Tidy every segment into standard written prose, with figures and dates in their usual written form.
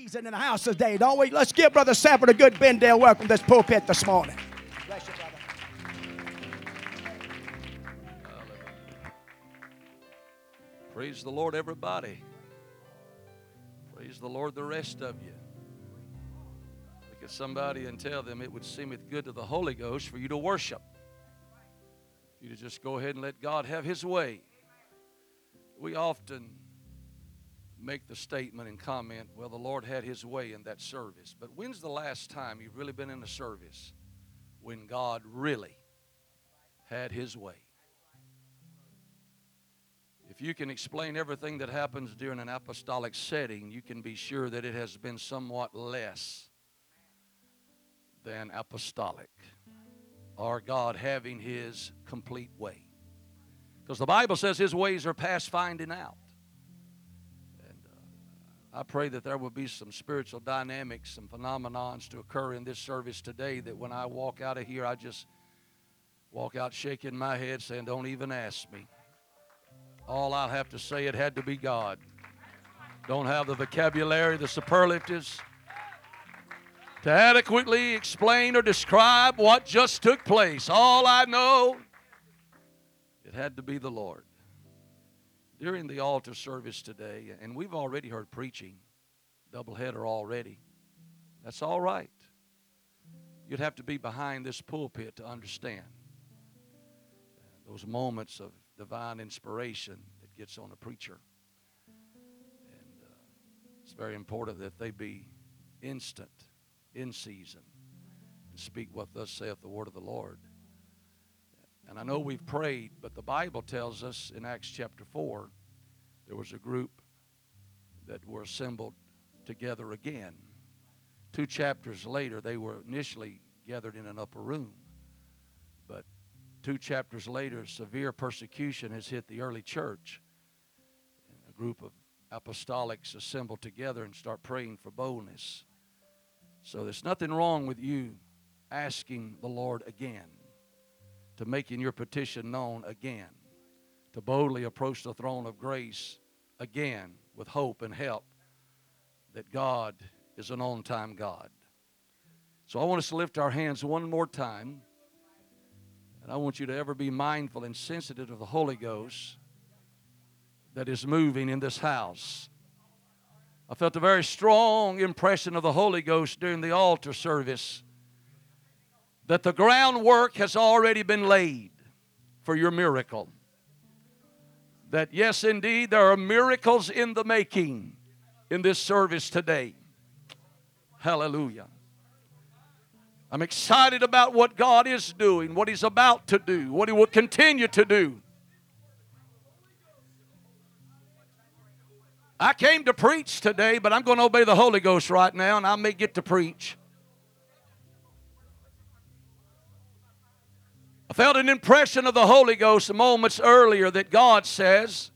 season in the house of David. Always, let's give Brother Sanford a good bend there. Welcome to this pulpit this morning. Bless you, brother. Praise the Lord, everybody. Praise the Lord, the rest of you. Look at somebody and tell them, it would seemeth good to the Holy Ghost for you to worship. You to just go ahead and let God have his way. We often make the statement and comment, well, the Lord had his way in that service. But when's the last time you've really been in a service when God really had his way? If you can explain everything that happens during an apostolic setting, you can be sure that it has been somewhat less than apostolic, or God having his complete way. Because the Bible says his ways are past finding out. I pray that there will be some spiritual dynamics, some phenomenons to occur in this service today, that when I walk out of here, I just walk out shaking my head saying, don't even ask me. All I'll have to say, it had to be God. Don't have the vocabulary, the superlatives, to adequately explain or describe what just took place. All I know, it had to be the Lord. During the altar service today, and we've already heard preaching, doubleheader already. That's all right. You'd have to be behind this pulpit to understand those moments of divine inspiration that gets on a preacher. And it's very important that they be instant, in season, and speak what thus saith the word of the Lord. And I know we've prayed, but the Bible tells us in Acts chapter 4, there was a group that were assembled together again. 2 chapters later, they were initially gathered in an upper room. But 2 chapters later, severe persecution has hit the early church. And a group of apostolics assemble together and start praying for boldness. So there's nothing wrong with you asking the Lord again, to making your petition known again, to boldly approach the throne of grace again with hope and help that God is an on-time God. So I want us to lift our hands one more time, and I want you to ever be mindful and sensitive of the Holy Ghost that is moving in this house. I felt a very strong impression of the Holy Ghost during the altar service, that the groundwork has already been laid for your miracle. That yes, indeed, there are miracles in the making in this service today. Hallelujah. I'm excited about what God is doing, what He's about to do, what He will continue to do. I came to preach today, but I'm going to obey the Holy Ghost right now, and I may get to preach. I felt an impression of the Holy Ghost moments earlier that God says,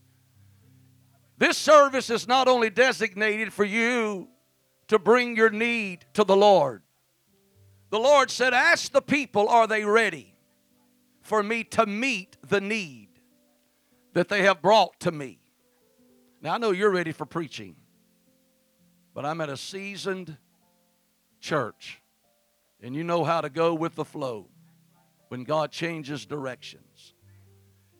this service is not only designated for you to bring your need to the Lord. The Lord said, ask the people, are they ready for me to meet the need that they have brought to me? Now, I know you're ready for preaching, but I'm at a seasoned church, and you know how to go with the flow when God changes directions.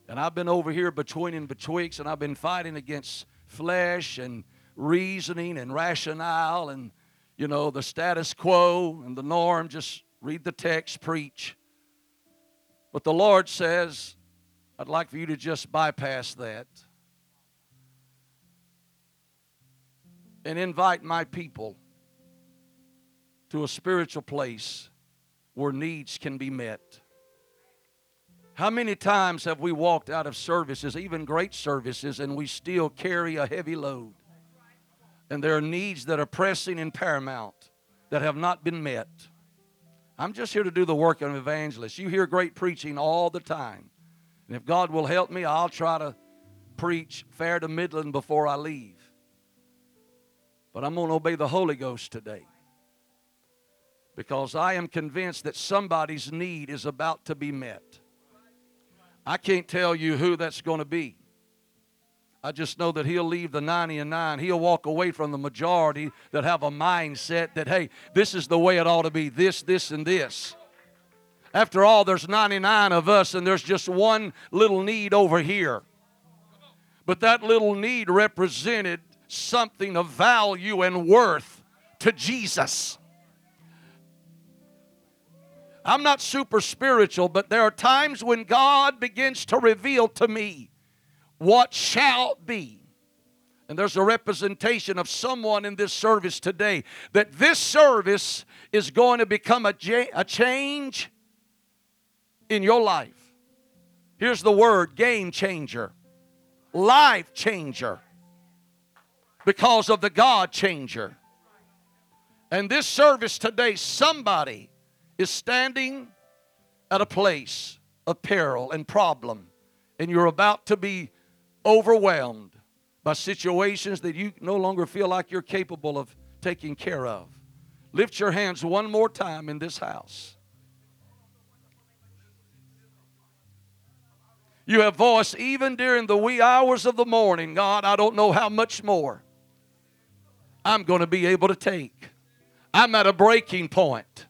And I've been over here between and betwixt, and I've been fighting against flesh and reasoning and rationale and, you know, the status quo and the norm. Just read the text, preach. But the Lord says, I'd like for you to just bypass that and invite my people to a spiritual place where needs can be met. How many times have we walked out of services, even great services, and we still carry a heavy load? And there are needs that are pressing and paramount that have not been met. I'm just here to do the work of an evangelist. You hear great preaching all the time. And if God will help me, I'll try to preach fair to middling before I leave. But I'm going to obey the Holy Ghost today, because I am convinced that somebody's need is about to be met. I can't tell you who that's going to be. I just know that he'll leave the 99. He'll walk away from the majority that have a mindset that, hey, this is the way it ought to be, this, this, and this. After all, there's 99 of us, and there's just one little need over here. But that little need represented something of value and worth to Jesus. I'm not super spiritual, but there are times when God begins to reveal to me what shall be. And there's a representation of someone in this service today that this service is going to become a change in your life. Here's the word, game changer, life changer, because of the God changer. And this service today, somebody is standing at a place of peril and problem, and you're about to be overwhelmed by situations that you no longer feel like you're capable of taking care of. Lift your hands one more time in this house. You have voice even during the wee hours of the morning. God, I don't know how much more I'm going to be able to take. I'm at a breaking point.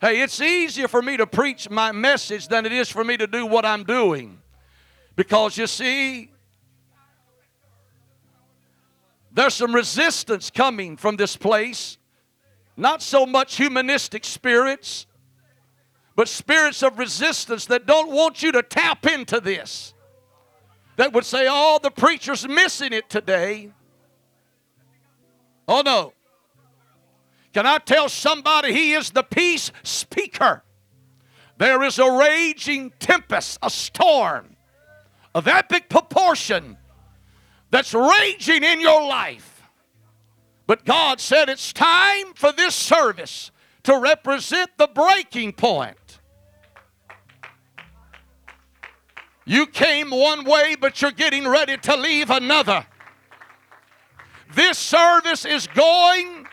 Hey, it's easier for me to preach my message than it is for me to do what I'm doing. Because, you see, there's some resistance coming from this place. Not so much humanistic spirits, but spirits of resistance that don't want you to tap into this. That would say, oh, the preacher's missing it today. Oh, no. Can I tell somebody he is the peace speaker? There is a raging tempest, a storm of epic proportion that's raging in your life. But God said it's time for this service to represent the breaking point. You came one way, but you're getting ready to leave another. This service is going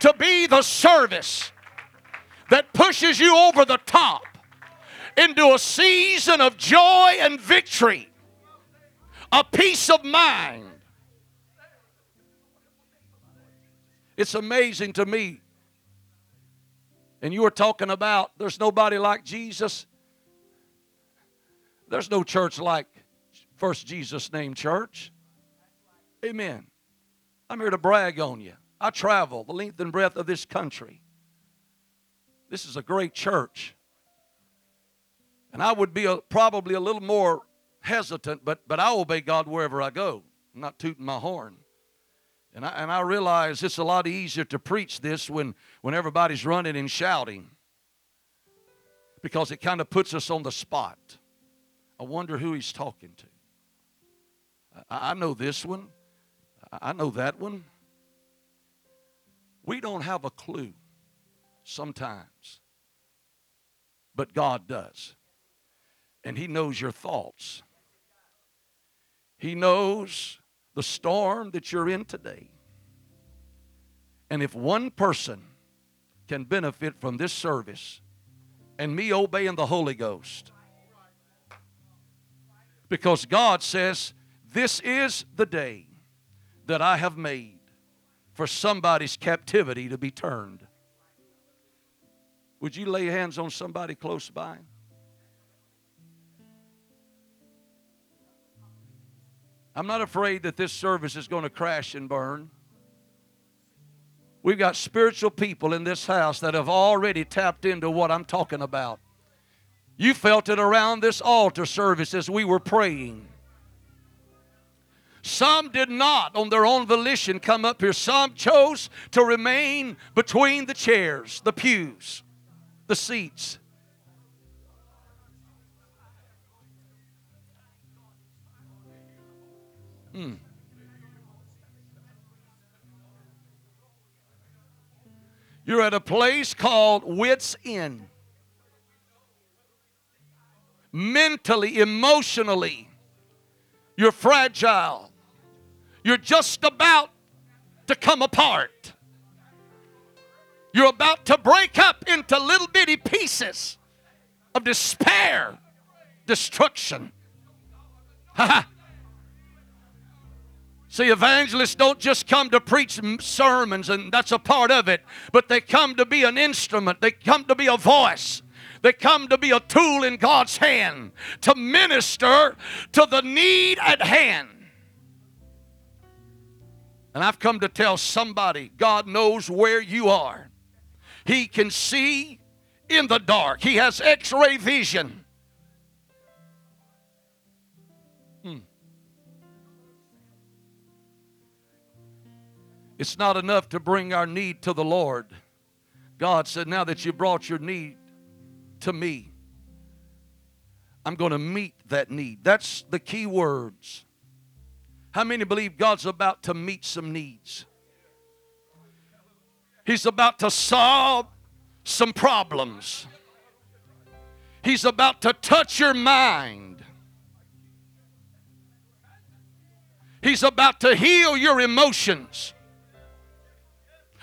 to be the service that pushes you over the top into a season of joy and victory, a peace of mind. It's amazing to me. And you were talking about there's nobody like Jesus. There's no church like First Jesus Name Church. Amen. I'm here to brag on you. I travel the length and breadth of this country. This is a great church. And I would be probably a little more hesitant, but I obey God wherever I go. I'm not tooting my horn. And I realize it's a lot easier to preach this when everybody's running and shouting, because it kind of puts us on the spot. I wonder who he's talking to. I know this one. I know that one. We don't have a clue sometimes, but God does. And he knows your thoughts. He knows the storm that you're in today. And if one person can benefit from this service and me obeying the Holy Ghost, because God says, this is the day that I have made for somebody's captivity to be turned. Would you lay hands on somebody close by? I'm not afraid that this service is going to crash and burn. We've got spiritual people in this house that have already tapped into what I'm talking about. You felt it around this altar service as we were praying. Some did not, on their own volition, come up here. Some chose to remain between the chairs, the pews, the seats. You're at a place called Wits End. Mentally, emotionally, you're fragile. You're just about to come apart. You're about to break up into little bitty pieces of despair, destruction. Ha! See, evangelists don't just come to preach sermons, and that's a part of it, but they come to be an instrument. They come to be a voice. They come to be a tool in God's hand to minister to the need at hand. And I've come to tell somebody, God knows where you are. He can see in the dark. He has X-ray vision. It's not enough to bring our need to the Lord. God said, now that you brought your need to me, I'm going to meet that need. That's the key words. How many believe God's about to meet some needs? He's about to solve some problems. He's about to touch your mind. He's about to heal your emotions.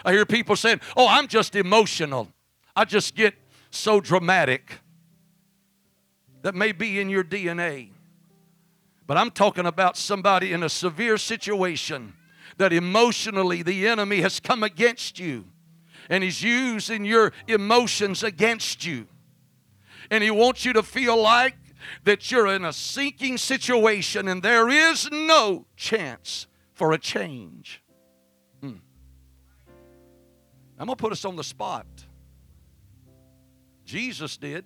I hear people saying, oh, I'm just emotional. I just get so dramatic. That may be in your DNA. But I'm talking about somebody in a severe situation that emotionally the enemy has come against you. And he's using your emotions against you. And he wants you to feel like that you're in a sinking situation and there is no chance for a change. I'm going to put us on the spot. Jesus did.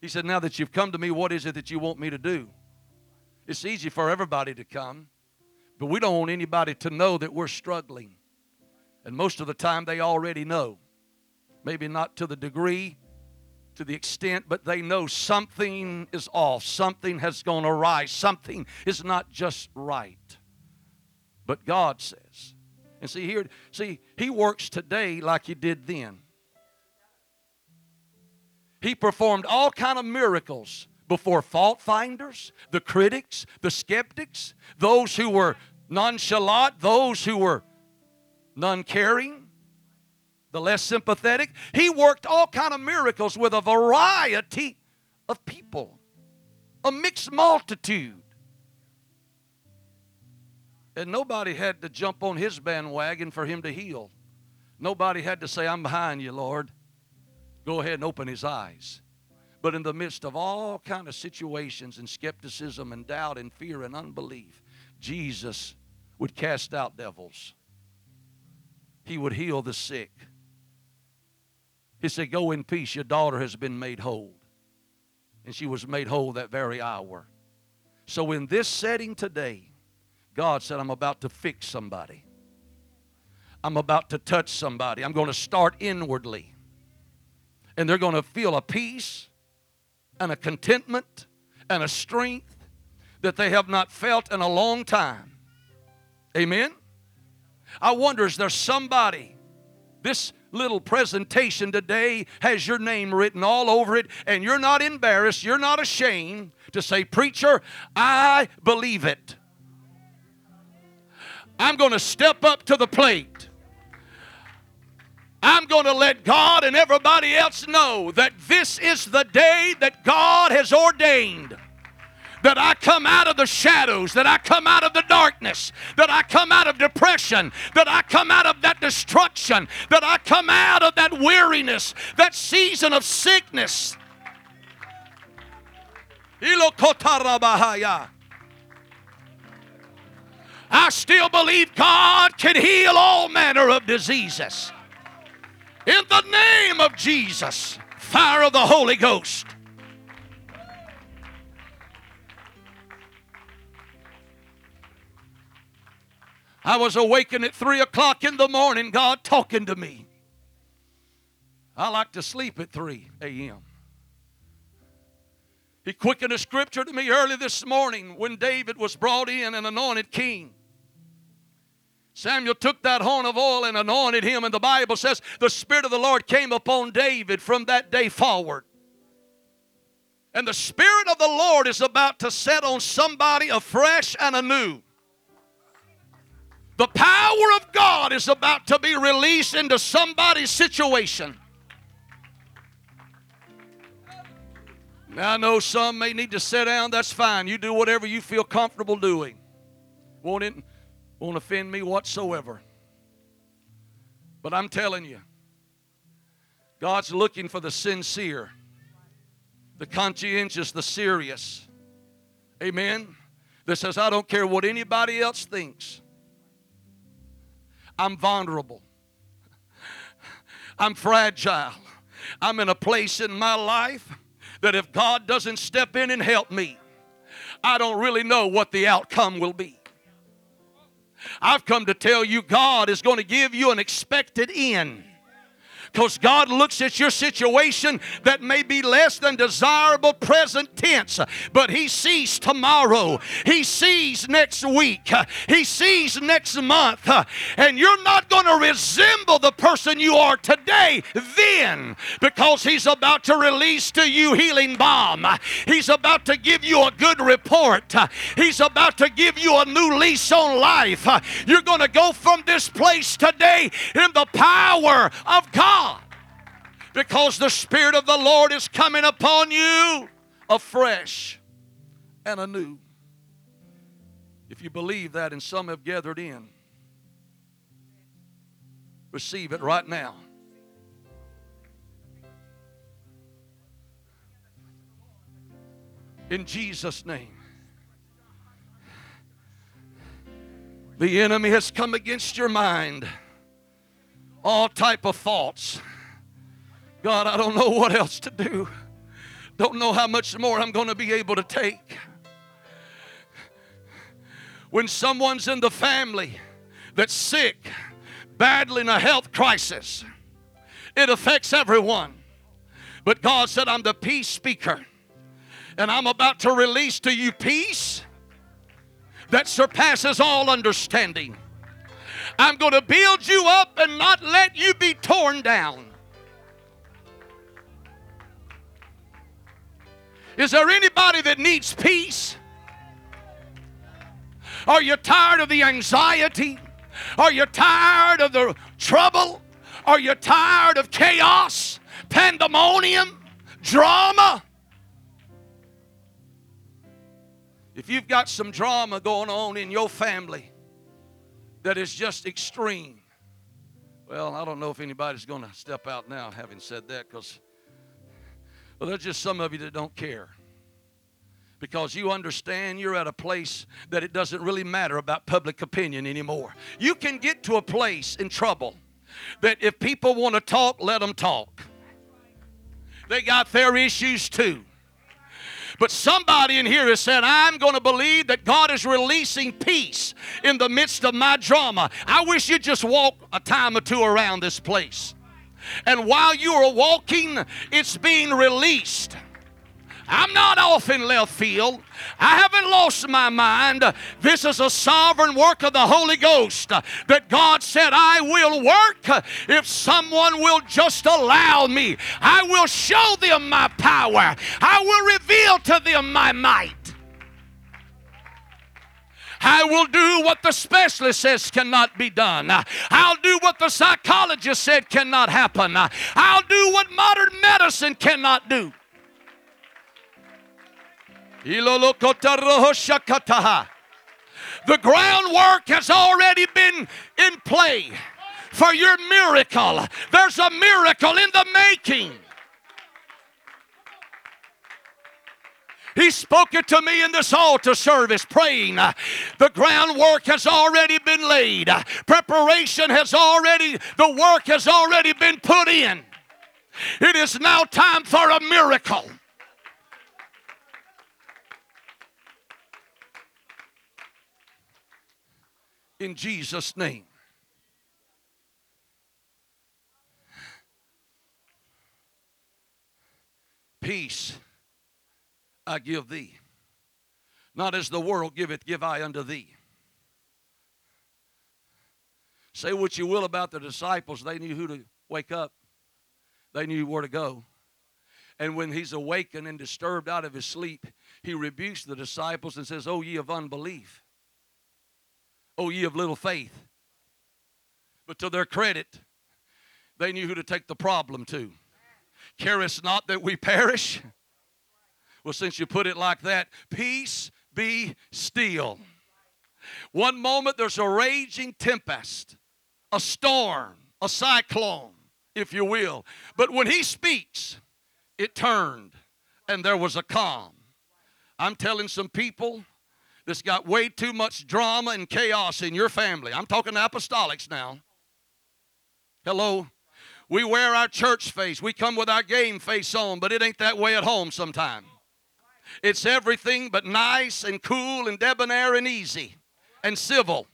He said, now that you've come to me, what is it that you want me to do? It's easy for everybody to come, but we don't want anybody to know that we're struggling. And most of the time, they already know. Maybe not to the degree, to the extent, but they know something is off. Something has gone awry. Something is not just right. But God says, and see here, he works today like he did then. He performed all kind of miracles before fault finders, the critics, the skeptics, those who were nonchalant, those who were non-caring, the less sympathetic. He worked all kind of miracles with a variety of people, a mixed multitude. And nobody had to jump on his bandwagon for him to heal. Nobody had to say, I'm behind you, Lord. Go ahead and open his eyes. But in the midst of all kind of situations and skepticism and doubt and fear and unbelief, Jesus would cast out devils. He would heal the sick. He said, go in peace. Your daughter has been made whole. And she was made whole that very hour. So in this setting today, God said, I'm about to fix somebody. I'm about to touch somebody. I'm going to start inwardly. And they're going to feel a peace and a contentment and a strength that they have not felt in a long time. Amen? I wonder, is there somebody, this little presentation today has your name written all over it, and you're not embarrassed, you're not ashamed to say, preacher, I believe it. I'm going to step up to the plate. I'm going to let God and everybody else know that this is the day that God has ordained. That I come out of the shadows, that I come out of the darkness, that I come out of depression, that I come out of that destruction, that I come out of that weariness, that season of sickness. I still believe God can heal all manner of diseases. In the name of Jesus, fire of the Holy Ghost. I was awakened at 3 o'clock in the morning, God talking to me. I like to sleep at 3 a.m. He quickened a scripture to me early this morning when David was brought in and anointed king. Samuel took that horn of oil and anointed him, and the Bible says the Spirit of the Lord came upon David from that day forward. And the Spirit of the Lord is about to set on somebody afresh and anew. The power of God is about to be released into somebody's situation. Now, I know some may need to sit down. That's fine. You do whatever you feel comfortable doing. Won't offend me whatsoever. But I'm telling you, God's looking for the sincere, the conscientious, the serious. Amen? That says, I don't care what anybody else thinks. I'm vulnerable. I'm fragile. I'm in a place in my life that if God doesn't step in and help me, I don't really know what the outcome will be. I've come to tell you God is going to give you an expected end. Because God looks at your situation that may be less than desirable present tense. But He sees tomorrow. He sees next week. He sees next month. And you're not going to resemble the person you are today then. Because He's about to release to you healing balm. He's about to give you a good report. He's about to give you a new lease on life. You're going to go from this place today in the power of God. Because the Spirit of the Lord is coming upon you afresh and anew. If you believe that, and some have gathered in, receive it right now. In Jesus' name. The enemy has come against your mind. All type of thoughts. God, I don't know what else to do. Don't know how much more I'm going to be able to take. When someone's in the family that's sick, battling a health crisis, it affects everyone. But God said, I'm the peace speaker. And I'm about to release to you peace that surpasses all understanding. I'm going to build you up and not let you be torn down. Is there anybody that needs peace? Are you tired of the anxiety? Are you tired of the trouble? Are you tired of chaos, pandemonium, drama? If you've got some drama going on in your family that is just extreme, well, I don't know if anybody's going to step out now having said that, because well, there's just some of you that don't care because you understand you're at a place that it doesn't really matter about public opinion anymore. You can get to a place in trouble that if people want to talk, let them talk. They got their issues too. But somebody in here has said, I'm going to believe that God is releasing peace in the midst of my drama. I wish you'd just walk a time or two around this place. And while you are walking, it's being released. I'm not off in left field. I haven't lost my mind. This is a sovereign work of the Holy Ghost that God said, I will work if someone will just allow me. I will show them my power. I will reveal to them my might. I will do what the specialist says cannot be done. I'll do what the psychologist said cannot happen. I'll do what modern medicine cannot do. The groundwork has already been in play for your miracle. There's a miracle in the making. He spoke it to me in this altar service praying. The groundwork has already been laid. Preparation has already, the work has already been put in. It is now time for a miracle. In Jesus' name. Peace I give thee. Not as the world giveth, give I unto thee. Say what you will about the disciples. They knew who to wake up. They knew where to go. And when he's awakened and disturbed out of his sleep, he rebukes the disciples and says, O ye of unbelief. O ye of little faith. But to their credit, they knew who to take the problem to. Carest not that we perish. Well, since you put it like that, peace be still. One moment there's a raging tempest, a storm, a cyclone, if you will. But when he speaks, it turned, and there was a calm. I'm telling some people that's got way too much drama and chaos in your family. I'm talking to apostolics now. Hello? We wear our church face. We come with our game face on, but it ain't that way at home sometimes. It's everything but nice and cool and debonair and easy and civil.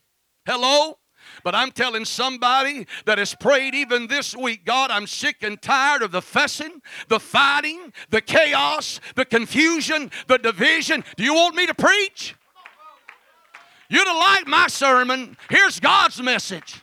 Hello? But I'm telling somebody that has prayed even this week, God, I'm sick and tired of the fussing, the fighting, the chaos, the confusion, the division. Do you want me to preach? You'd have liked my sermon. Here's God's message.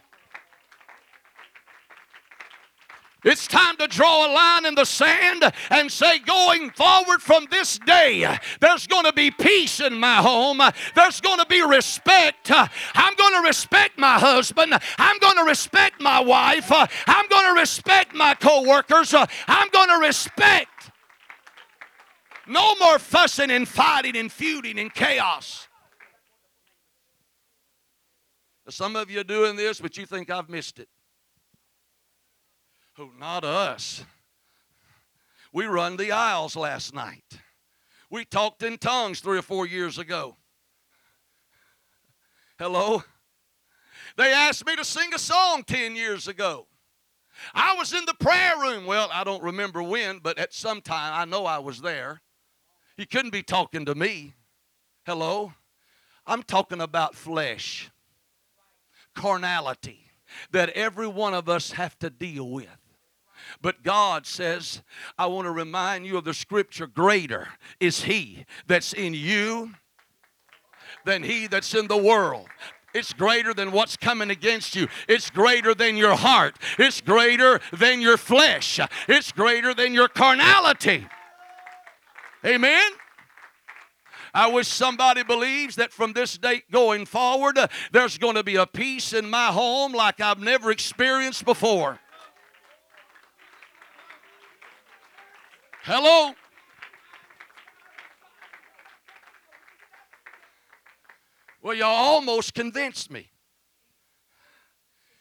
It's time to draw a line in the sand and say, going forward from this day, there's going to be peace in my home. There's going to be respect. I'm going to respect my husband. I'm going to respect my wife. I'm going to respect my co-workers. I'm going to respect. No more fussing and fighting and feuding and chaos. Some of you are doing this, but you think I've missed it. Oh, not us. We run the aisles last night. We talked in tongues 3 or 4 years ago. Hello? They asked me to sing a song 10 years ago. I was in the prayer room. Well, I don't remember when, but at some time I know I was there. You couldn't be talking to me. Hello? I'm talking about flesh, carnality, that every one of us have to deal with. But God says, I want to remind you of the scripture, greater is he that's in you than he that's in the world. It's greater than what's coming against you. It's greater than your heart. It's greater than your flesh. It's greater than your carnality. Amen? I wish somebody believes that from this date going forward, there's going to be a peace in my home like I've never experienced before. Hello? Well, y'all almost convinced me.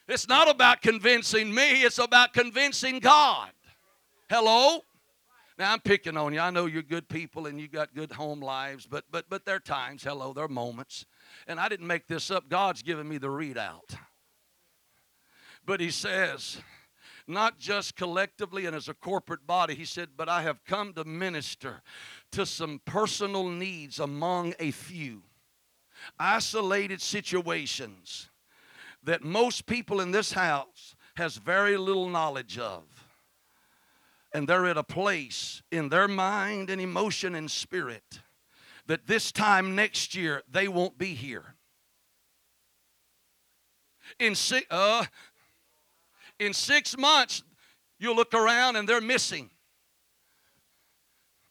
It's not about convincing me. It's about convincing God. Hello? Now, I'm picking on you. I know you're good people and you got good home lives, but there are times, hello, there are moments. And I didn't make this up. God's given me the readout. But he says, not just collectively and as a corporate body, he said, but I have come to minister to some personal needs among a few. Isolated situations that most people in this house has very little knowledge of. And they're at a place in their mind and emotion and spirit that this time next year they won't be here. In 6 months, you'll look around and they're missing.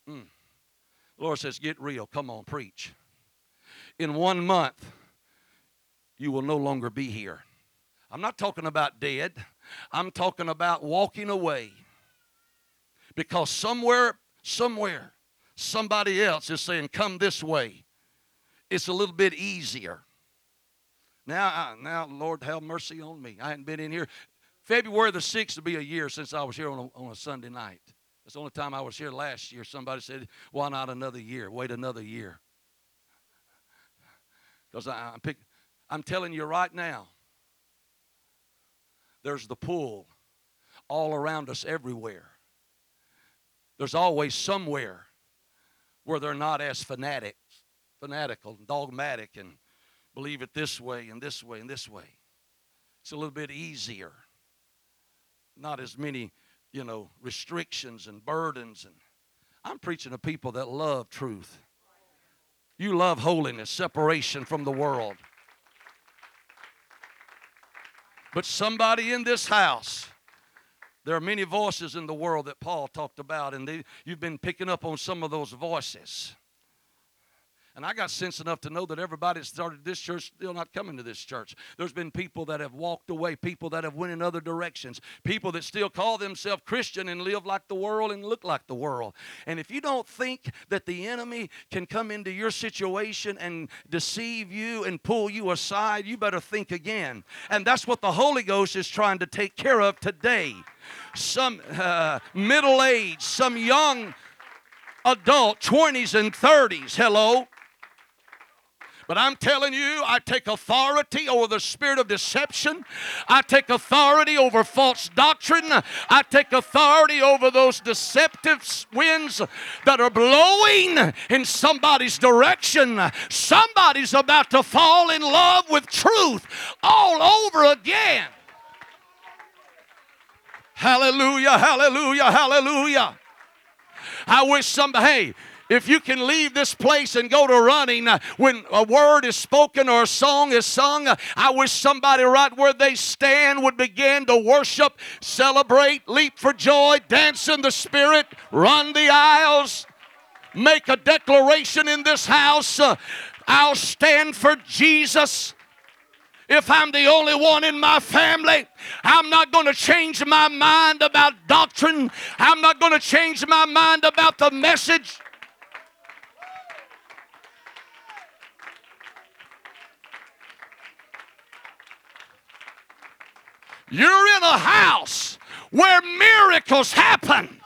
The Lord says, get real. Come on, preach. In 1 month, you will no longer be here. I'm not talking about dead. I'm talking about walking away. Because somewhere, somebody else is saying, come this way. It's a little bit easier. Now, Lord, have mercy on me. I hadn't been in here. February the 6th will be a year since I was here on a Sunday night. That's the only time I was here last year. Somebody said, why not another year? Wait another year. Because I'm telling you right now, there's the pull all around us everywhere. There's always somewhere where they're not as fanatical and dogmatic and believe it this way and this way and this way. It's a little bit easier. Not as many, restrictions and burdens. And I'm preaching to people that love truth. You love holiness, separation from the world. But somebody in this house, there are many voices in the world that Paul talked about, and you've been picking up on some of those voices. And I got sense enough to know that everybody that started this church is still not coming to this church. There's been people that have walked away, people that have went in other directions, people that still call themselves Christian and live like the world and look like the world. And if you don't think that the enemy can come into your situation and deceive you and pull you aside, you better think again. And that's what the Holy Ghost is trying to take care of today. Some middle-aged, some young adult, 20s and 30s, hello. But I'm telling you, I take authority over the spirit of deception. I take authority over false doctrine. I take authority over those deceptive winds that are blowing in somebody's direction. Somebody's about to fall in love with truth all over again. Hallelujah, hallelujah, hallelujah. I wish somebody, hey, if you can leave this place and go to running when a word is spoken or a song is sung, I wish somebody right where they stand would begin to worship, celebrate, leap for joy, dance in the spirit, run the aisles, make a declaration in this house. I'll stand for Jesus. If I'm the only one in my family, I'm not going to change my mind about doctrine. I'm not going to change my mind about the message. You're in a house where miracles happen.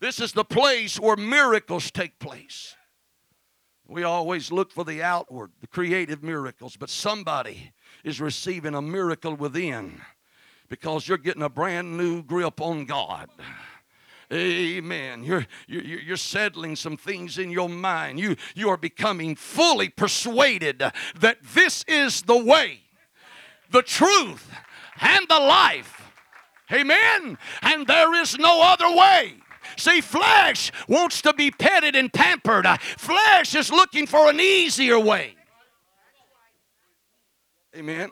This is the place where miracles take place. We always look for the outward, the creative miracles, but somebody is receiving a miracle within because you're getting a brand new grip on God. Amen. You're settling some things in your mind. You are becoming fully persuaded that this is the way, the truth, and the life. Amen. And there is no other way. See, flesh wants to be petted and pampered. Flesh is looking for an easier way. Amen.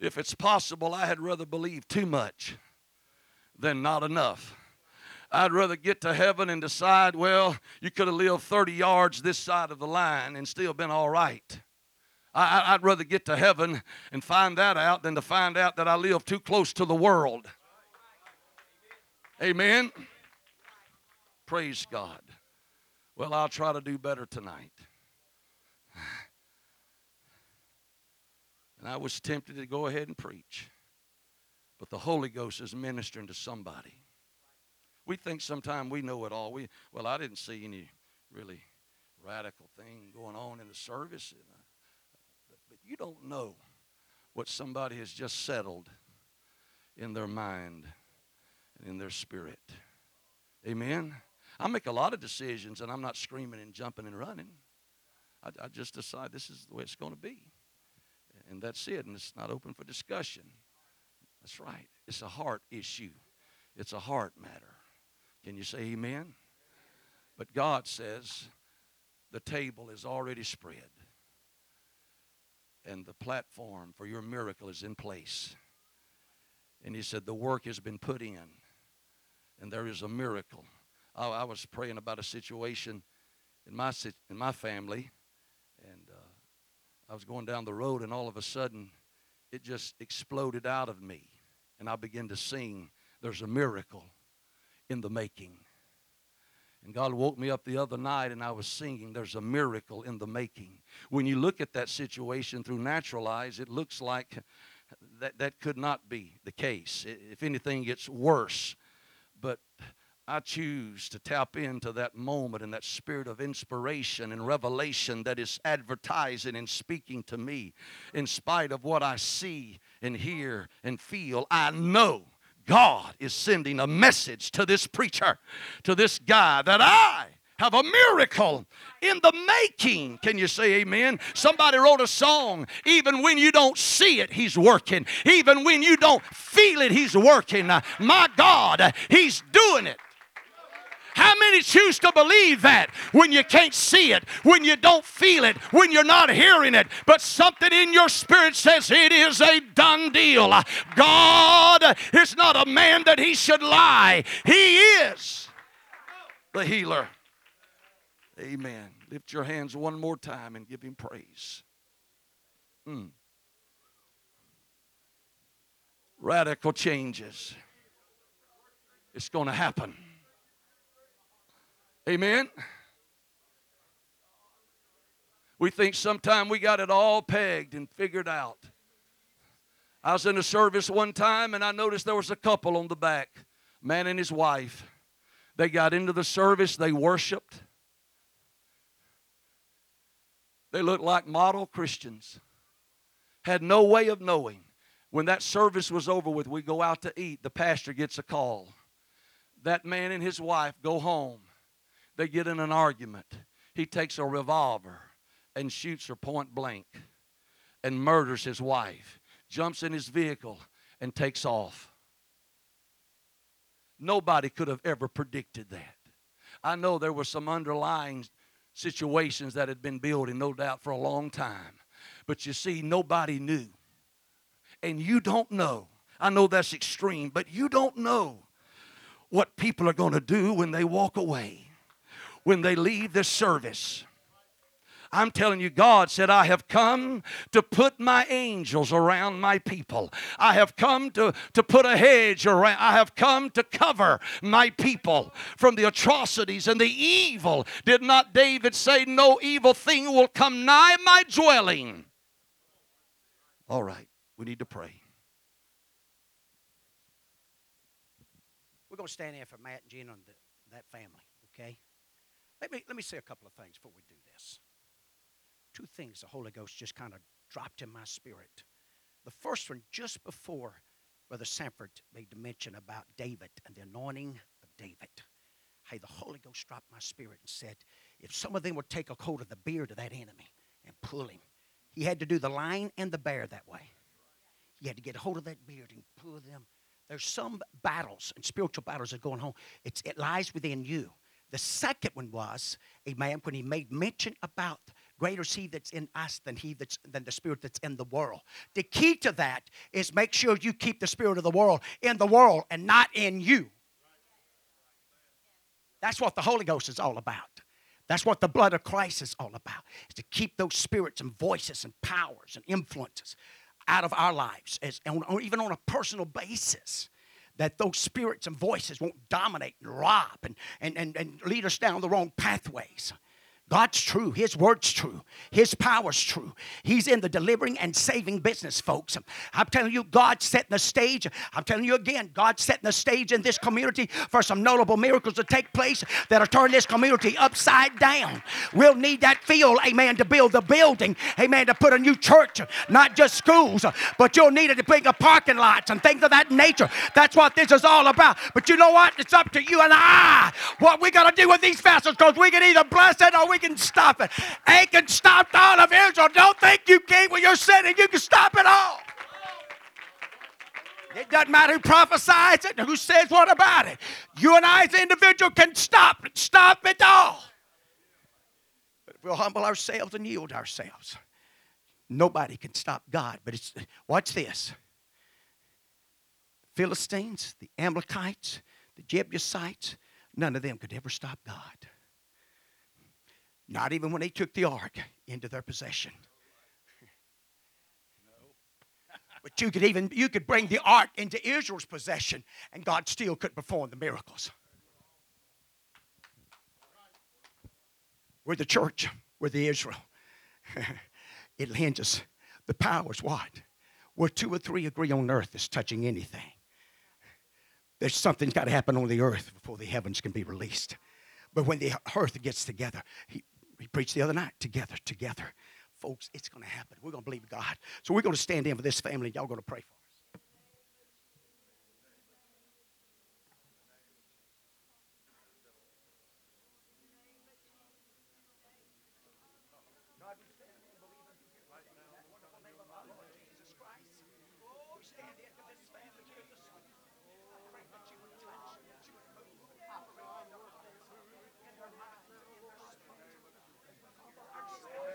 If it's possible, I had rather believe too much than not enough. I'd rather get to heaven and decide, well, you could have lived 30 yards this side of the line and still been all right. I'd rather get to heaven and find that out than to find out that I live too close to the world. Amen. Praise God. Well, I'll try to do better tonight. And I was tempted to go ahead and preach. But the Holy Ghost is ministering to somebody. We think sometimes we know it all. Well, I didn't see any really radical thing going on in the service. But you don't know what somebody has just settled in their mind and in their spirit. Amen. I make a lot of decisions and I'm not screaming and jumping and running. I just decide this is the way it's going to be. And that's it. And it's not open for discussion. That's right. It's a heart issue. It's a heart matter. Can you say amen? But God says the table is already spread. And the platform for your miracle is in place. And he said the work has been put in. And there is a miracle. I was praying about a situation in my family, and I was going down the road, and all of a sudden, it just exploded out of me, and I began to sing, "There's a miracle in the making." And God woke me up the other night, and I was singing, "There's a miracle in the making." When you look at that situation through natural eyes, it looks like that could not be the case. If anything, it's worse. But I choose to tap into that moment and that spirit of inspiration and revelation that is advertising and speaking to me. In spite of what I see and hear and feel, I know God is sending a message to this preacher, to this guy, that I have a miracle in the making. Can you say amen? Somebody wrote a song. Even when you don't see it, he's working. Even when you don't feel it, he's working. My God, he's doing it. How many choose to believe that when you can't see it, when you don't feel it, when you're not hearing it, but something in your spirit says it is a done deal? God is not a man that he should lie. He is the healer. Amen. Lift your hands one more time and give him praise. Radical changes. It's going to happen. Amen. We think sometime we got it all pegged and figured out. I was in a service one time and I noticed there was a couple on the back, man and his wife. They got into the service, they worshiped. They looked like model Christians. Had no way of knowing. When that service was over with, we go out to eat. The pastor gets a call. That man and his wife go home. They get in an argument. He takes a revolver and shoots her point blank and murders his wife, jumps in his vehicle, and takes off. Nobody could have ever predicted that. I know there were some underlying situations that had been building, no doubt, for a long time. But you see, nobody knew. And you don't know. I know that's extreme, but you don't know what people are going to do when they walk away, when they leave this service. I'm telling you, God said, I have come to put my angels around my people. I have come to put a hedge around. I have come to cover my people from the atrocities and the evil. Did not David say, no evil thing will come nigh my dwelling? All right, we need to pray. We're going to stand here for Matt and Jen and that family, okay? Let me say a couple of things before we do this. Two things the Holy Ghost just kind of dropped in my spirit. The first one, just before Brother Sanford made the mention about David and the anointing of David. Hey, the Holy Ghost dropped my spirit and said, if some of them would take a hold of the beard of that enemy and pull him. He had to do the lion and the bear that way. He had to get a hold of that beard and pull them. There's some battles and spiritual battles that are going on. It lies within you. The second one was, amen, when he made mention about greater is he that's in us than than the spirit that's in the world. The key to that is make sure you keep the spirit of the world in the world and not in you. That's what the Holy Ghost is all about. That's what the blood of Christ is all about, is to keep those spirits and voices and powers and influences out of our lives, or even on a personal basis, that those spirits and voices won't dominate and rob and lead us down the wrong pathways. God's true. His word's true. His power's true. He's in the delivering and saving business, folks. I'm telling you, God's setting the stage. I'm telling you again, God's setting the stage in this community for some notable miracles to take place that'll turn this community upside down. We'll need that field, amen, to build the building, amen, to put a new church, not just schools, but you'll need it to bring up parking lots and things of that nature. That's what this is all about. But you know what? It's up to you and I what we got to do with these vessels, because we can either bless it or we can stop it. Achan stopped all of Israel. Don't think you can't when you're sitting. You can stop it all. It doesn't matter who prophesies it and who says what about it. You and I as an individual can stop it. Stop it all. But if we'll humble ourselves and yield ourselves, nobody can stop God. But watch this. Philistines, the Amalekites, the Jebusites, none of them could ever stop God. Not even when they took the ark into their possession. No. But you could bring the ark into Israel's possession, and God still could perform the miracles. We're the church. We're the Israel. It hinges. The power is what? Where two or three agree on earth is touching anything. There's something's got to happen on the earth before the heavens can be released. But when the earth gets together, He preached the other night, together. Folks, it's going to happen. We're going to believe God. So we're going to stand in for this family. Y'all going to pray for us. God, we stand in believing you right now in the wonderful name of our Lord Jesus Christ. We stand in for this family. I pray that you would touch, that you would move, operate in the heart, in their minds, in their spirit. Ourselves.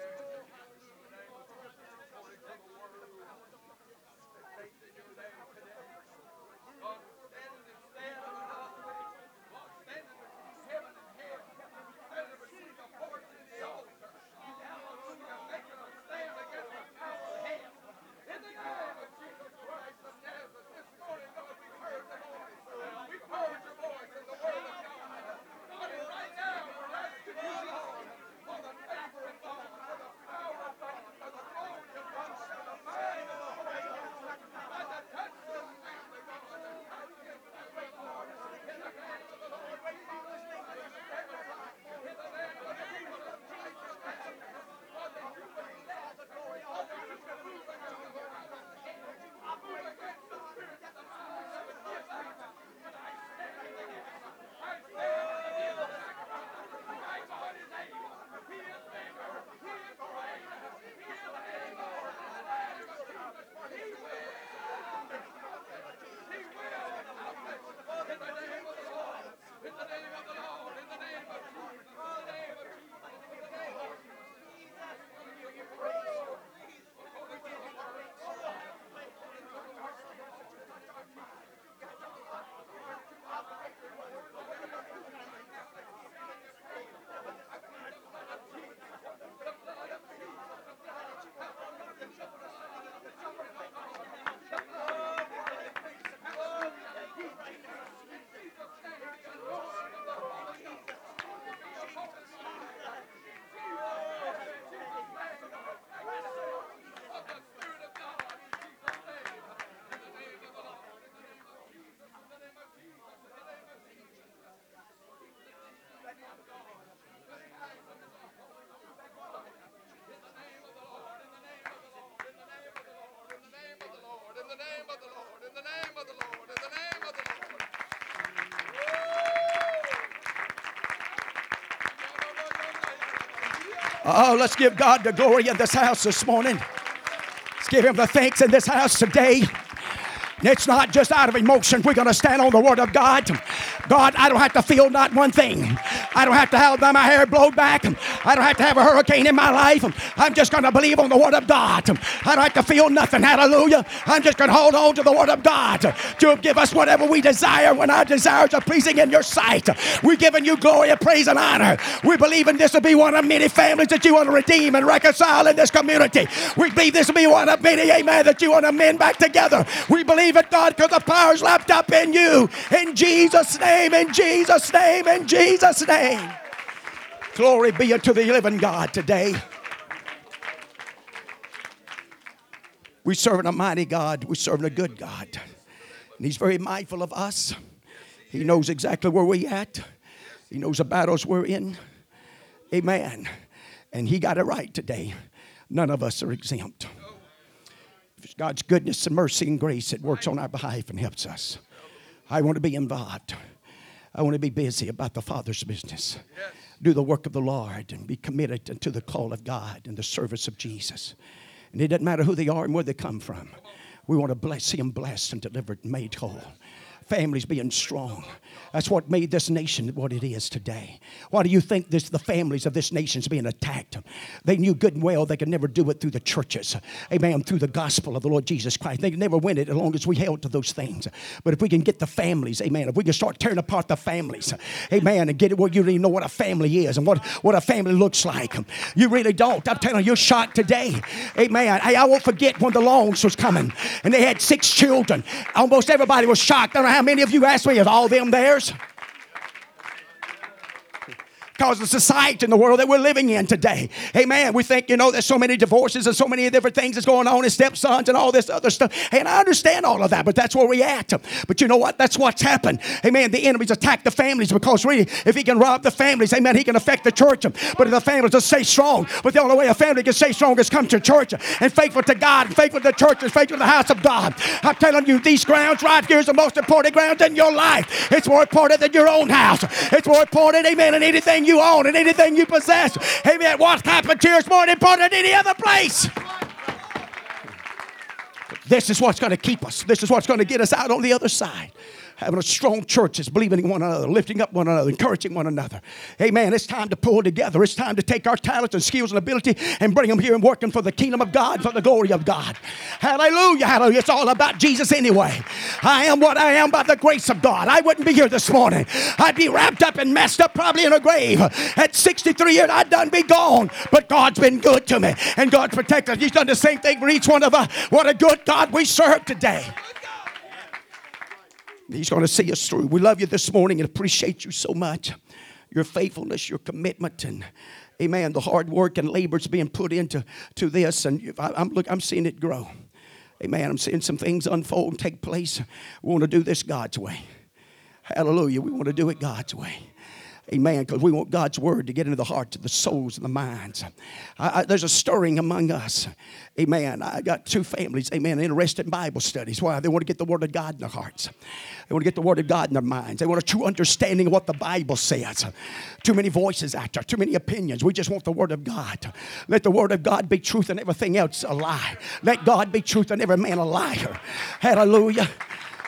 Oh, let's give God the glory in this house this morning. Let's give him the thanks in this house today. It's not just out of emotion. We're going to stand on the word of God. God, I don't have to feel not one thing. I don't have to have my hair blown back. I don't have to have a hurricane in my life. I'm just going to believe on the word of God. I don't have to feel nothing. Hallelujah. I'm just going to hold on to the word of God. You'll give us whatever we desire when our desires are pleasing in your sight. We're giving you glory and praise and honor. We believe in this will be one of many families that you want to redeem and reconcile in this community. We believe this will be one of many, amen, that you want to mend back together. We believe it, God, because the power's wrapped up in you. In Jesus' name, in Jesus' name, in Jesus' name. Glory be unto the living God today. We're serving a mighty God. We're serving a good God. And he's very mindful of us. He knows exactly where we're at. He knows the battles we're in. Amen. And he got it right today. None of us are exempt. It's God's goodness and mercy and grace that works on our behalf and helps us. I want to be involved. I want to be busy about the Father's business. Yes. Do the work of the Lord and be committed to the call of God and the service of Jesus. And it doesn't matter who they are and where they come from. We want to see them blessed and delivered and made whole. Families being strong. That's what made this nation what it is today. Why do you think the families of this nation is being attacked? They knew good and well they could never do it through the churches. Amen. Through the gospel of the Lord Jesus Christ. They could never win it as long as we held to those things. But if we can get the families, amen, if we can start tearing apart the families, amen, and get it where you really know what a family is and what a family looks like. You really don't. I'm telling you, you're shocked today. Amen. Hey, I won't forget when the Longs was coming and they had 6 children. Almost everybody was shocked. I don't know how many of you asked me, is all them theirs? Because the society in the world that we're living in today. Amen. We think, there's so many divorces and so many different things that's going on and stepsons and all this other stuff. And I understand all of that, but that's where we're at. But you know what? That's what's happened. Amen. The enemy's attacked the families because really, if he can rob the families, amen, he can affect the church. But if the families just stay strong, but the only way a family can stay strong is come to church and faithful to God and faithful to the church and faithful to the house of God. I'm telling you, these grounds right here is the most important grounds in your life. It's more important than your own house. It's more important, amen, than anything you own and anything you possess. Amen. What's happened here is more important than any other place. This is what's going to keep us. This is what's going to get us out on the other side. Having a strong church is believing in one another, lifting up one another, encouraging one another. Amen. It's time to pull together. It's time to take our talents and skills and ability and bring them here and working for the kingdom of God, for the glory of God. Hallelujah. Hallelujah. It's all about Jesus anyway. I am what I am by the grace of God. I wouldn't be here this morning. I'd be wrapped up and messed up probably in a grave. At 63 years, I'd done be gone. But God's been good to me. And God's protected us. He's done the same thing for each one of us. What a good God we serve today. He's going to see us through. We love you this morning and appreciate you so much. Your faithfulness, your commitment, and amen, the hard work and labor is being put into this. And I'm seeing it grow. Amen. I'm seeing some things unfold and take place. We want to do this God's way. Hallelujah. We want to do it God's way. Amen. Because we want God's word to get into the hearts, the souls, and the minds. There's a stirring among us. Amen. I got 2 families, amen, interested in Bible studies. Why? They want to get the word of God in their hearts. They want to get the word of God in their minds. They want a true understanding of what the Bible says. Too many voices out there. Too many opinions. We just want the word of God. Let the word of God be truth and everything else a lie. Let God be truth and every man a liar. Hallelujah.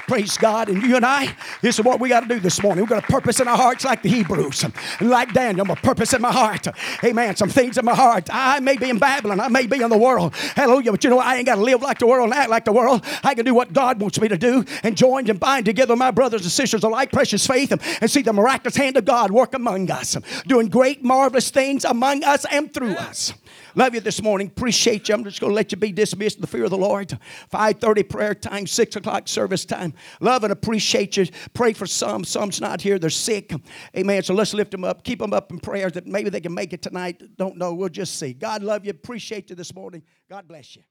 Praise God. And you and I, this is what we got to do this morning. We've got a purpose in our hearts like the Hebrews. And like Daniel, I'm a purpose in my heart. Amen. Some things in my heart. I may be in Babylon. I may be in the world. Hallelujah. But you know what? I ain't got to live like the world and act like the world. I can do what God wants me to do and join and bind together my brothers and sisters alike, precious faith, and see the miraculous hand of God work among us, doing great, marvelous things among us and through us. Love you this morning. Appreciate you. I'm just going to let you be dismissed in the fear of the Lord. 5:30 prayer time, 6 o'clock service time. Love and appreciate you. Pray for some. Some's not here. They're sick. Amen. So let's lift them up. Keep them up in prayer that maybe they can make it tonight. Don't know. We'll just see. God love you. Appreciate you this morning. God bless you.